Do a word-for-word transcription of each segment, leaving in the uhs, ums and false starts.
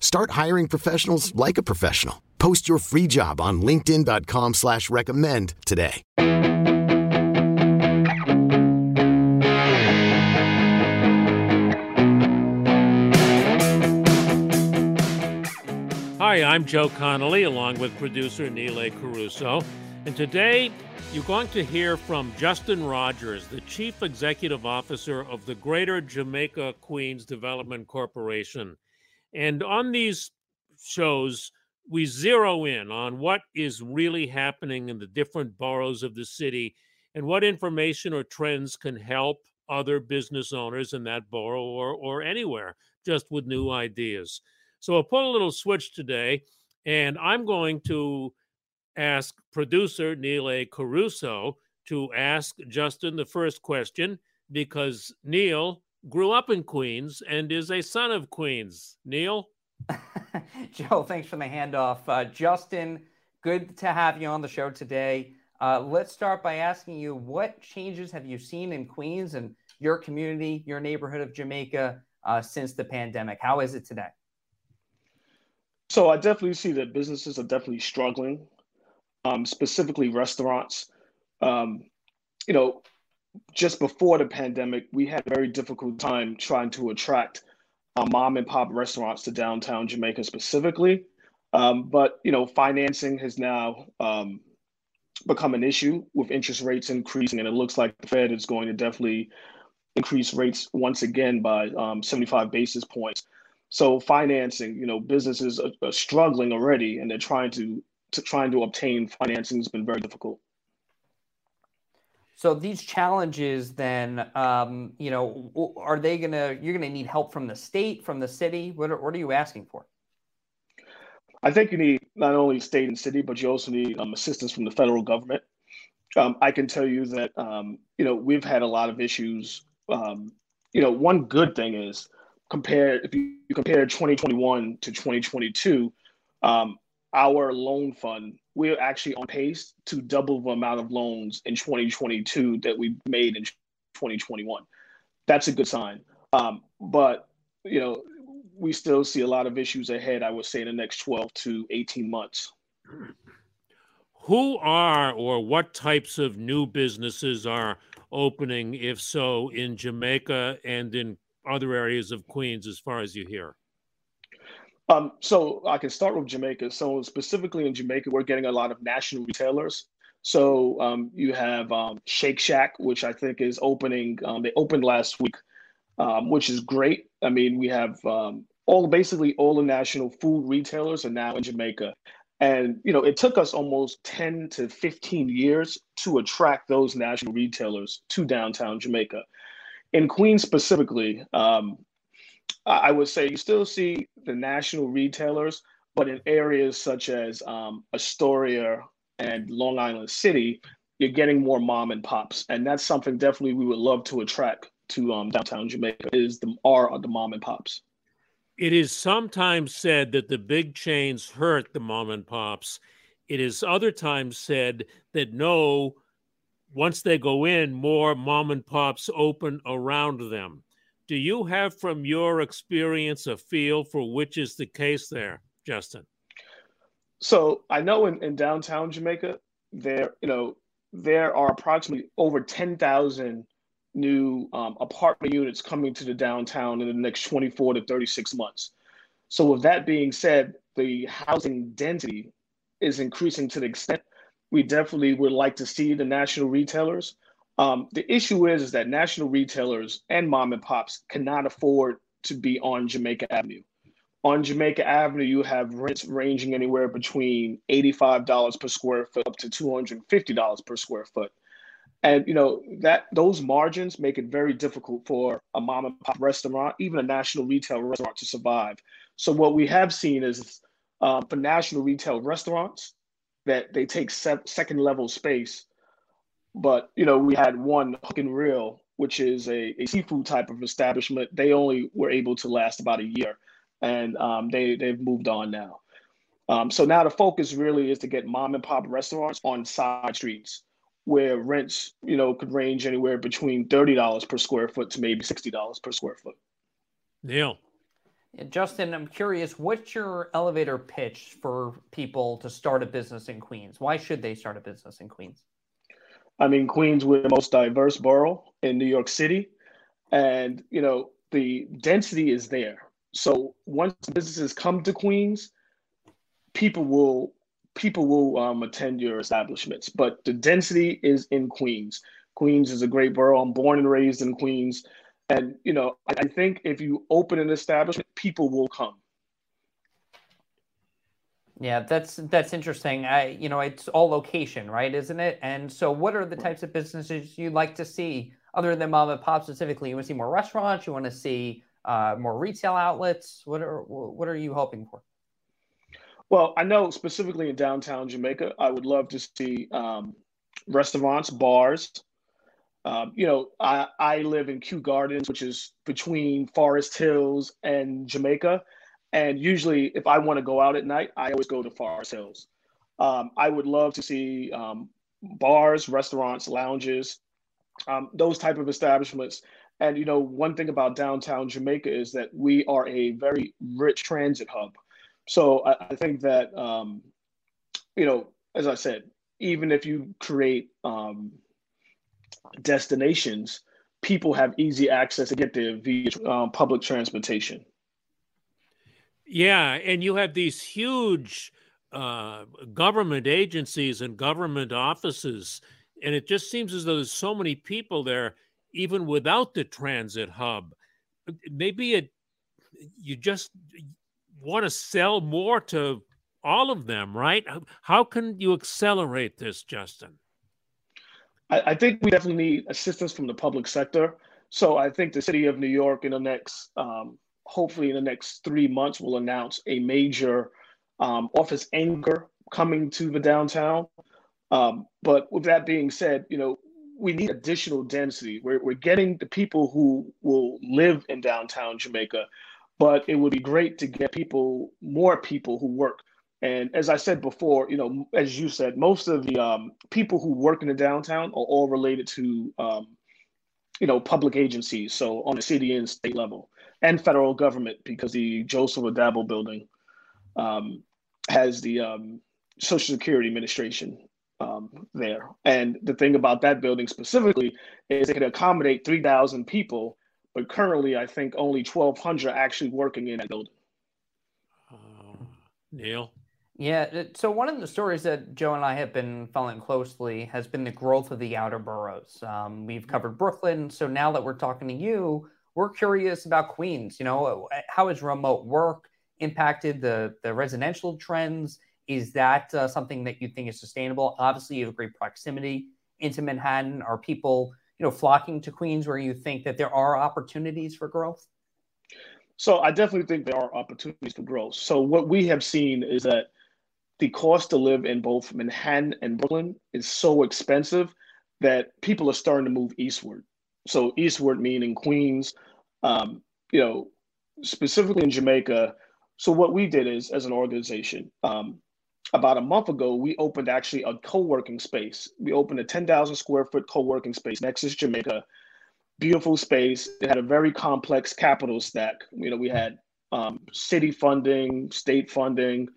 Start hiring professionals like a professional. Post your free job on linkedin dot com slash recommend today. Hi, I'm Joe Connolly, along with producer Neil A. Caruso. And today, you're going to hear from Justin Rogers, the Chief Executive Officer of the Greater Jamaica Queens Development Corporation. And on these shows, we zero in on what is really happening in the different boroughs of the city and what information or trends can help other business owners in that borough or, or anywhere, just with new ideas. So I'll pull a little switch today, and I'm going to ask producer Neil A. Caruso to ask Justin the first question, because Neil grew up in Queens and is a son of Queens. Neil? Joe, thanks for the handoff. Uh, Justin, good to have you on the show today. Uh, let's start by asking you, what changes have you seen in Queens and your community, your neighborhood of Jamaica, uh, since the pandemic? How is it today? So I definitely see that businesses are definitely struggling, um, specifically restaurants. Um, you know, just before the pandemic, we had a very difficult time trying to attract uh, mom and pop restaurants to downtown Jamaica specifically. Um, but, you know, financing has now um, become an issue with interest rates increasing. And it looks like the Fed is going to definitely increase rates once again by um, seventy-five basis points. So financing, you know, businesses are, are struggling already, and they're trying to, to trying to obtain financing has been very difficult. So these challenges then, um, you know, are they going to, you're going to need help from the state, from the city? What are, what are you asking for? I think you need not only state and city, but you also need um, assistance from the federal government. Um, I can tell you that, um, you know, we've had a lot of issues. Um, you know, one good thing is compare, if you, you compare twenty twenty-one to twenty twenty-two, um, our loan fund, we're actually on pace to double the amount of loans in twenty twenty-two that we made in twenty twenty-one. That's a good sign. Um, but, you know, we still see a lot of issues ahead, I would say, in the next twelve to eighteen months. Who are or what types of new businesses are opening, if so, in Jamaica and in other areas of Queens, as far as you hear? Um, so I can start with Jamaica. So specifically in Jamaica, we're getting a lot of national retailers. So um, you have um, Shake Shack, which I think is opening. Um, they opened last week, um, which is great. I mean, we have um, all basically all the national food retailers are now in Jamaica. And, you know, it took us almost ten to fifteen years to attract those national retailers to downtown Jamaica. In Queens specifically, um, I would say you still see the national retailers, but in areas such as um, Astoria and Long Island City, you're getting more mom and pops. And that's something definitely we would love to attract to um, downtown Jamaica is the, are the mom and pops. It is sometimes said that the big chains hurt the mom and pops. It is other times said that no, once they go in, more mom and pops open around them. Do you have, from your experience, a feel for which is the case there, Justin? So I know in, in downtown Jamaica, there you know there are approximately over ten thousand new um, apartment units coming to the downtown in the next twenty-four to thirty-six months. So with that being said, the housing density is increasing to the extent We definitely would like to see the national retailers. Um, the issue is, is that national retailers and mom and pops cannot afford to be on Jamaica Avenue. On Jamaica Avenue, you have rents ranging anywhere between eighty-five dollars per square foot up to two hundred fifty dollars per square foot. And you know that those margins make it very difficult for a mom and pop restaurant, even a national retail restaurant, to survive. So what we have seen is uh, for national retail restaurants that they take se- second level space. But you know, we had one, Hook and Reel, which is a, a seafood type of establishment. They only were able to last about a year, and um, they they've moved on now. Um, so now the focus really is to get mom and pop restaurants on side streets, where rents, you know, could range anywhere between thirty dollars per square foot to maybe sixty dollars per square foot. Neil. Yeah, Justin, I'm curious, what's your elevator pitch for people to start a business in Queens? Why should they start a business in Queens? I mean, Queens, we're the most diverse borough in New York City. And, you know, the density is there. So once businesses come to Queens, people will people will um, attend your establishments, but the density is in Queens. Queens is a great borough. I'm born and raised in Queens. And, you know, I, I think if you open an establishment, people will come. Yeah, that's, that's interesting. I, you know, it's all location, right? Isn't it? And so what are the types of businesses you like to see other than mom and pop specifically? You want to see more restaurants? You want to see uh, more retail outlets? What are, what are you hoping for? Well, I know specifically in downtown Jamaica, I would love to see um, restaurants, bars. Um, you know, I, I live in Kew Gardens, which is between Forest Hills and Jamaica. And usually if I want to go out at night, I always go to Forest Hills. Um, I would love to see um, bars, restaurants, lounges, um, those type of establishments. And, you know, one thing about downtown Jamaica is that we are a very rich transit hub. So I think that, um, you know, as I said, even if you create um, destinations, people have easy access to get there via um, public transportation. Yeah, and you have these huge uh, government agencies and government offices, and it just seems as though there's so many people there, even without the transit hub. Maybe it, you just... want to sell more to all of them, right? How can you accelerate this, Justin? I, I think we definitely need assistance from the public sector. So I think the city of New York in the next, um, hopefully in the next three months will announce a major um, office anchor coming to the downtown. Um, but with that being said, you know, we need additional density. We're, we're getting the people who will live in downtown Jamaica, but it would be great to get people, more people who work. And as I said before, you know, as you said, most of the um, people who work in the downtown are all related to, um, you know, public agencies. So on the city and state level and federal government, because the Joseph Adabo building um, has the um, Social Security Administration um, there. And the thing about that building specifically is it can accommodate three thousand people. But currently, I think only twelve hundred are actually working in that building. Uh, Neil? Yeah. So one of the stories that Joe and I have been following closely has been the growth of the outer boroughs. Um, we've covered Brooklyn. So now that we're talking to you, we're curious about Queens. You know, how has remote work impacted the, the residential trends? Is that uh, something that you think is sustainable? Obviously, you have great proximity into Manhattan. Are people... you know, flocking to Queens where you think that there are opportunities for growth? So I definitely think there are opportunities for growth. So what we have seen is that the cost to live in both Manhattan and Brooklyn is so expensive that people are starting to move eastward. So eastward meaning Queens, um, you know, specifically in Jamaica. So what we did is, as an organization, um, about a month ago, we opened actually a co-working space. We opened a ten thousand square foot co-working space, Nexus Jamaica. Beautiful space. It had a very complex capital stack. You know, we had um, city funding, state funding,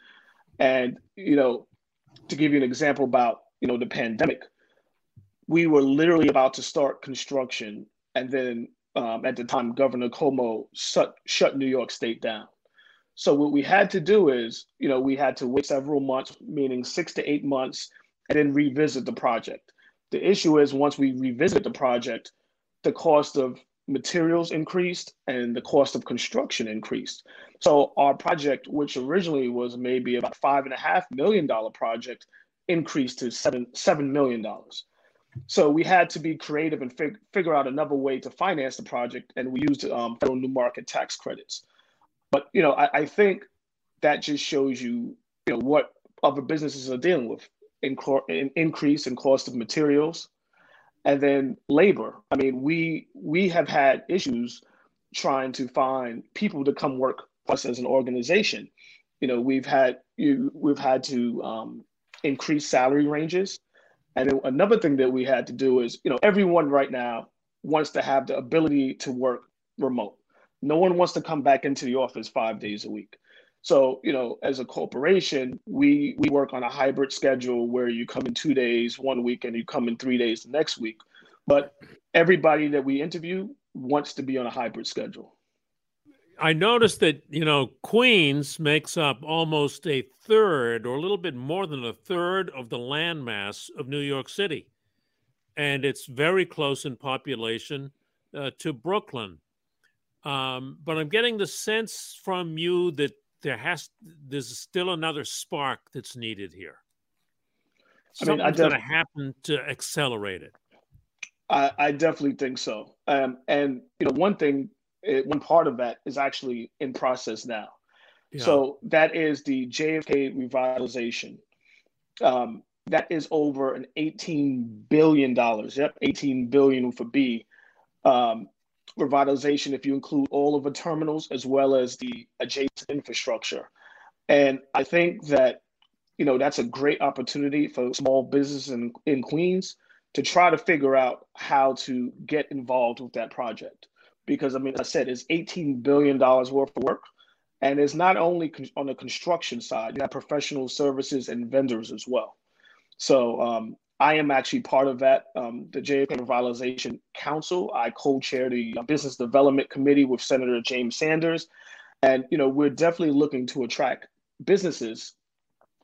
and, you know, to give you an example about, you know, the pandemic, we were literally about to start construction. And then um, at the time, Governor Cuomo shut, shut New York State down. So what we had to do is, you know, we had to wait several months, meaning six to eight months, and then revisit the project. The issue is once we revisit the project, the cost of materials increased and the cost of construction increased. So our project, which originally was maybe about five and a half million dollar project, increased to seven seven million dollars. So we had to be creative and fig figure out another way to finance the project, and we used um, federal new market tax credits. But you know, I, I think that just shows you, you know, what other businesses are dealing with: in an increase in cost of materials, and then labor. I mean, we we have had issues trying to find people to come work for us as an organization. You know, we've had you, we've had to um, increase salary ranges. And then another thing that we had to do is, you know, everyone right now wants to have the ability to work remote. No one wants to come back into the office five days a week. So, you know, as a corporation, we, we work on a hybrid schedule where you come in two days one week and you come in three days the next week. But everybody that we interview wants to be on a hybrid schedule. I noticed that, you know, Queens makes up almost a third or a little bit more than a third of the landmass of New York City. And it's very close in population uh, to Brooklyn. Um, but I'm getting the sense from you that there has there's still another spark that's needed here. Something's I mean, going to happen to accelerate it. I, I definitely think so. Um, and, you know, one thing, It, one part of that is actually in process now. Yeah. So that is the J F K revitalization. Um, that is over an eighteen billion dollars, yep, eighteen billion dollars for B, um, revitalization if you include all of the terminals as well as the adjacent infrastructure. And I think that, you know, that's a great opportunity for small businesses in, in Queens to try to figure out how to get involved with that project. Because, I mean, as I said, it's eighteen billion dollars worth of work. And it's not only on the construction side, you have professional services and vendors as well. So um, I am actually part of that, um, the J F K Revitalization Council. I co-chair the Business Development Committee with Senator James Sanders. And, you know, we're definitely looking to attract businesses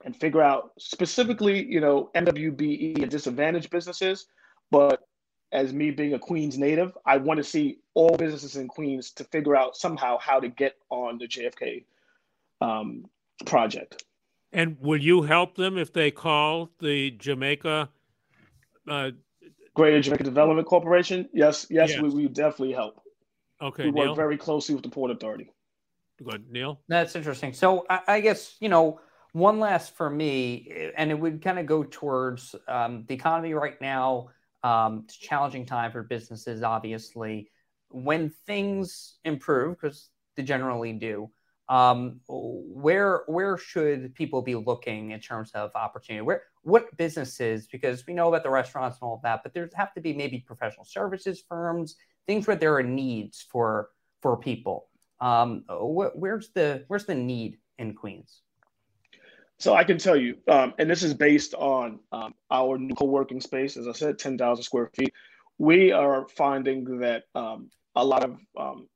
and figure out specifically, you know, M W B E and disadvantaged businesses. But as me being a Queens native, I want to see all businesses in Queens to figure out somehow how to get on the J F K um, project. And will you help them if they call the Jamaica? Uh, Greater Jamaica Development Corporation? Yes, yes, yes. We, we definitely help. Okay, We Neil? work very closely with the Port Authority. Go ahead, Neil. That's interesting. So I, I guess, you know, one last for me, and it would kind of go towards um, the economy right now. Um, it's a challenging time for businesses, obviously. When things improve, because they generally do, um, where where should people be looking in terms of opportunity? Where what businesses? Because we know about the restaurants and all of that, but there have to be maybe professional services firms, things where there are needs for for people. Um, wh where's the where's the need in Queens? So I can tell you, um, and this is based on um, our new co-working space, as I said, ten thousand square feet. We are finding that um, a lot of um,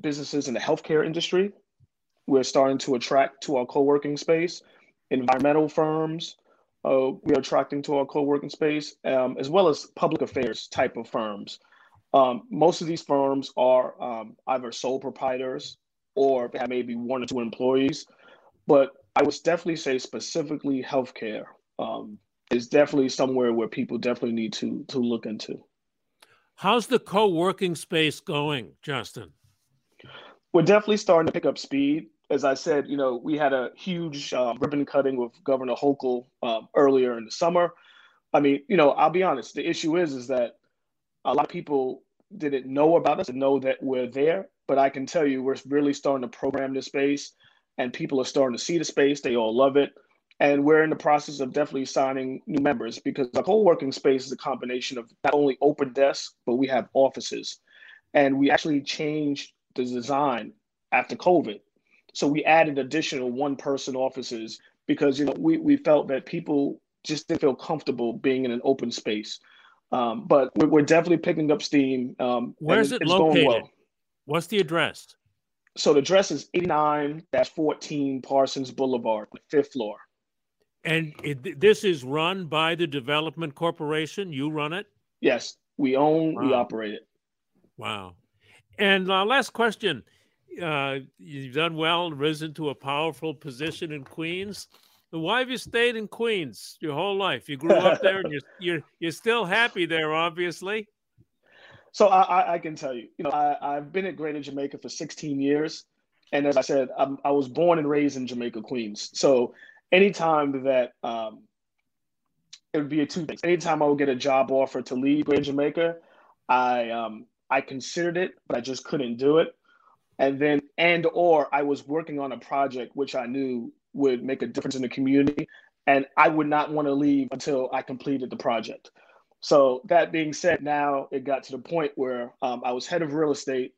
businesses in the healthcare industry, we're starting to attract to our co-working space. Environmental firms, uh, we are attracting to our co-working space, um, as well as public affairs type of firms. Um, most of these firms are um, either sole proprietors or have maybe one or two employees, but I would definitely say specifically healthcare um, is definitely somewhere where people definitely need to to look into. How's the co-working space going, Justin? We're definitely starting to pick up speed. As I said, you know, we had a huge uh, ribbon cutting with Governor Hochul uh, earlier in the summer. I mean, you know, I'll be honest. The issue is, is that a lot of people didn't know about us and know that we're there. But I can tell you, we're really starting to program this space. And people are starting to see the space. They all love it. And we're in the process of definitely signing new members because the co-working space is a combination of not only open desks, but we have offices. And we actually changed the design after COVID. So we added additional one-person offices because, you know, we, we felt that people just didn't feel comfortable being in an open space. Um, but we're, we're definitely picking up steam. Um, Where is it it's located? Going well. What's the address? So the address is eighty-nine dash fourteen Parsons Boulevard, fifth floor. And it, this is run by the development corporation. You run it? Yes, we own, wow. we operate it. Wow. And uh, last question. Uh, you've done well, risen to a powerful position in Queens. Why have you stayed in Queens your whole life? You grew up there, and you're, you're, you're still happy there, obviously. So I, I can tell you, you know, I, I've been at Greater Jamaica for sixteen years. And as I said, I'm, I was born and raised in Jamaica, Queens. So anytime that um, it would be a two things. Anytime I would get a job offer to leave Greater Jamaica, I um, I considered it, but I just couldn't do it. And then and or I was working on a project which I knew would make a difference in the community, and I would not want to leave until I completed the project. So that being said, now it got to the point where um, I was head of real estate.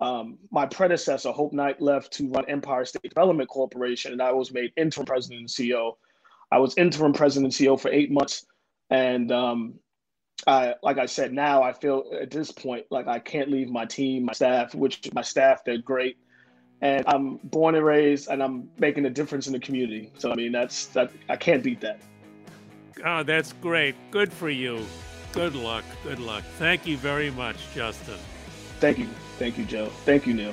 Um, my predecessor, Hope Knight, left to run Empire State Development Corporation, and I was made interim president and C E O. I was interim president and C E O for eight months. And um, I, like I said, now I feel at this point like I can't leave my team, my staff, which my staff, they're great. And I'm born and raised, and I'm making a difference in the community. So, I mean, that's that, I can't beat that. Oh, that's great. Good for you. Good luck. Good luck. Thank you very much, Justin. Thank you. Thank you, Joe. Thank you, Neil.